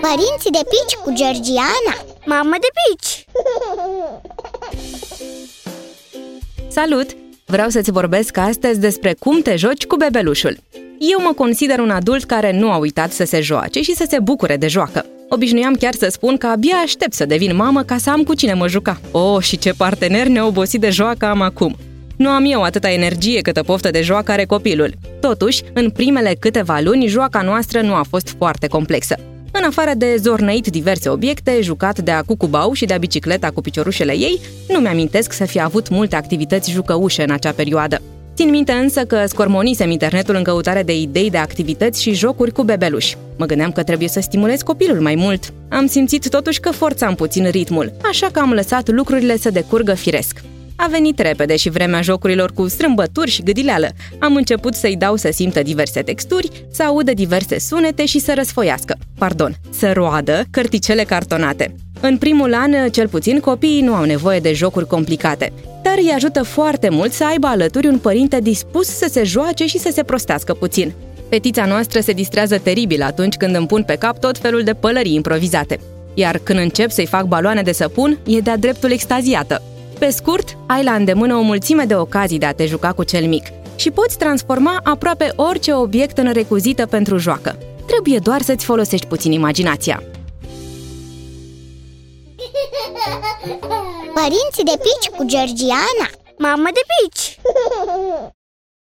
Părinții de pici cu Georgiana. Mamă de pici! Salut! Vreau să-ți vorbesc astăzi despre cum te joci cu bebelușul. Eu mă consider un adult care nu a uitat să se joace și să se bucure de joacă. Obișnuiam chiar să spun că abia aștept să devin mamă ca să am cu cine mă juca. Oh, și ce partener neobosit de joacă am acum! Nu am eu atâta energie câtă poftă de joacă are copilul. Totuși, în primele câteva luni, joaca noastră nu a fost foarte complexă. În afară de zornăit diverse obiecte, jucat de-a cucubau și de-a bicicleta cu piciorușele ei, nu mi-amintesc să fi avut multe activități jucăușe în acea perioadă. Țin minte însă că scormonisem internetul în căutare de idei de activități și jocuri cu bebeluși. Mă gândeam că trebuie să stimulez copilul mai mult. Am simțit totuși că forțam puțin ritmul, așa că am lăsat lucrurile să decurgă firesc. A venit repede și vremea jocurilor cu strâmbături și gâdileală. Am început să-i dau să simtă diverse texturi, să audă diverse sunete și să răsfoiască. Să roadă cărticele cartonate. În primul an, cel puțin, copiii nu au nevoie de jocuri complicate, dar îi ajută foarte mult să aibă alături un părinte dispus să se joace și să se prostească puțin. Fetița noastră se distrează teribil atunci când îmi pun pe cap tot felul de pălării improvizate. Iar când încep să-i fac baloane de săpun, e de-a dreptul extaziată. Pe scurt, ai la îndemână o mulțime de ocazii de a te juca cu cel mic și poți transforma aproape orice obiect în recuzită pentru joacă. Trebuie doar să-ți folosești puțin imaginația. Părinții de pici cu Georgiana. Mamă de pici!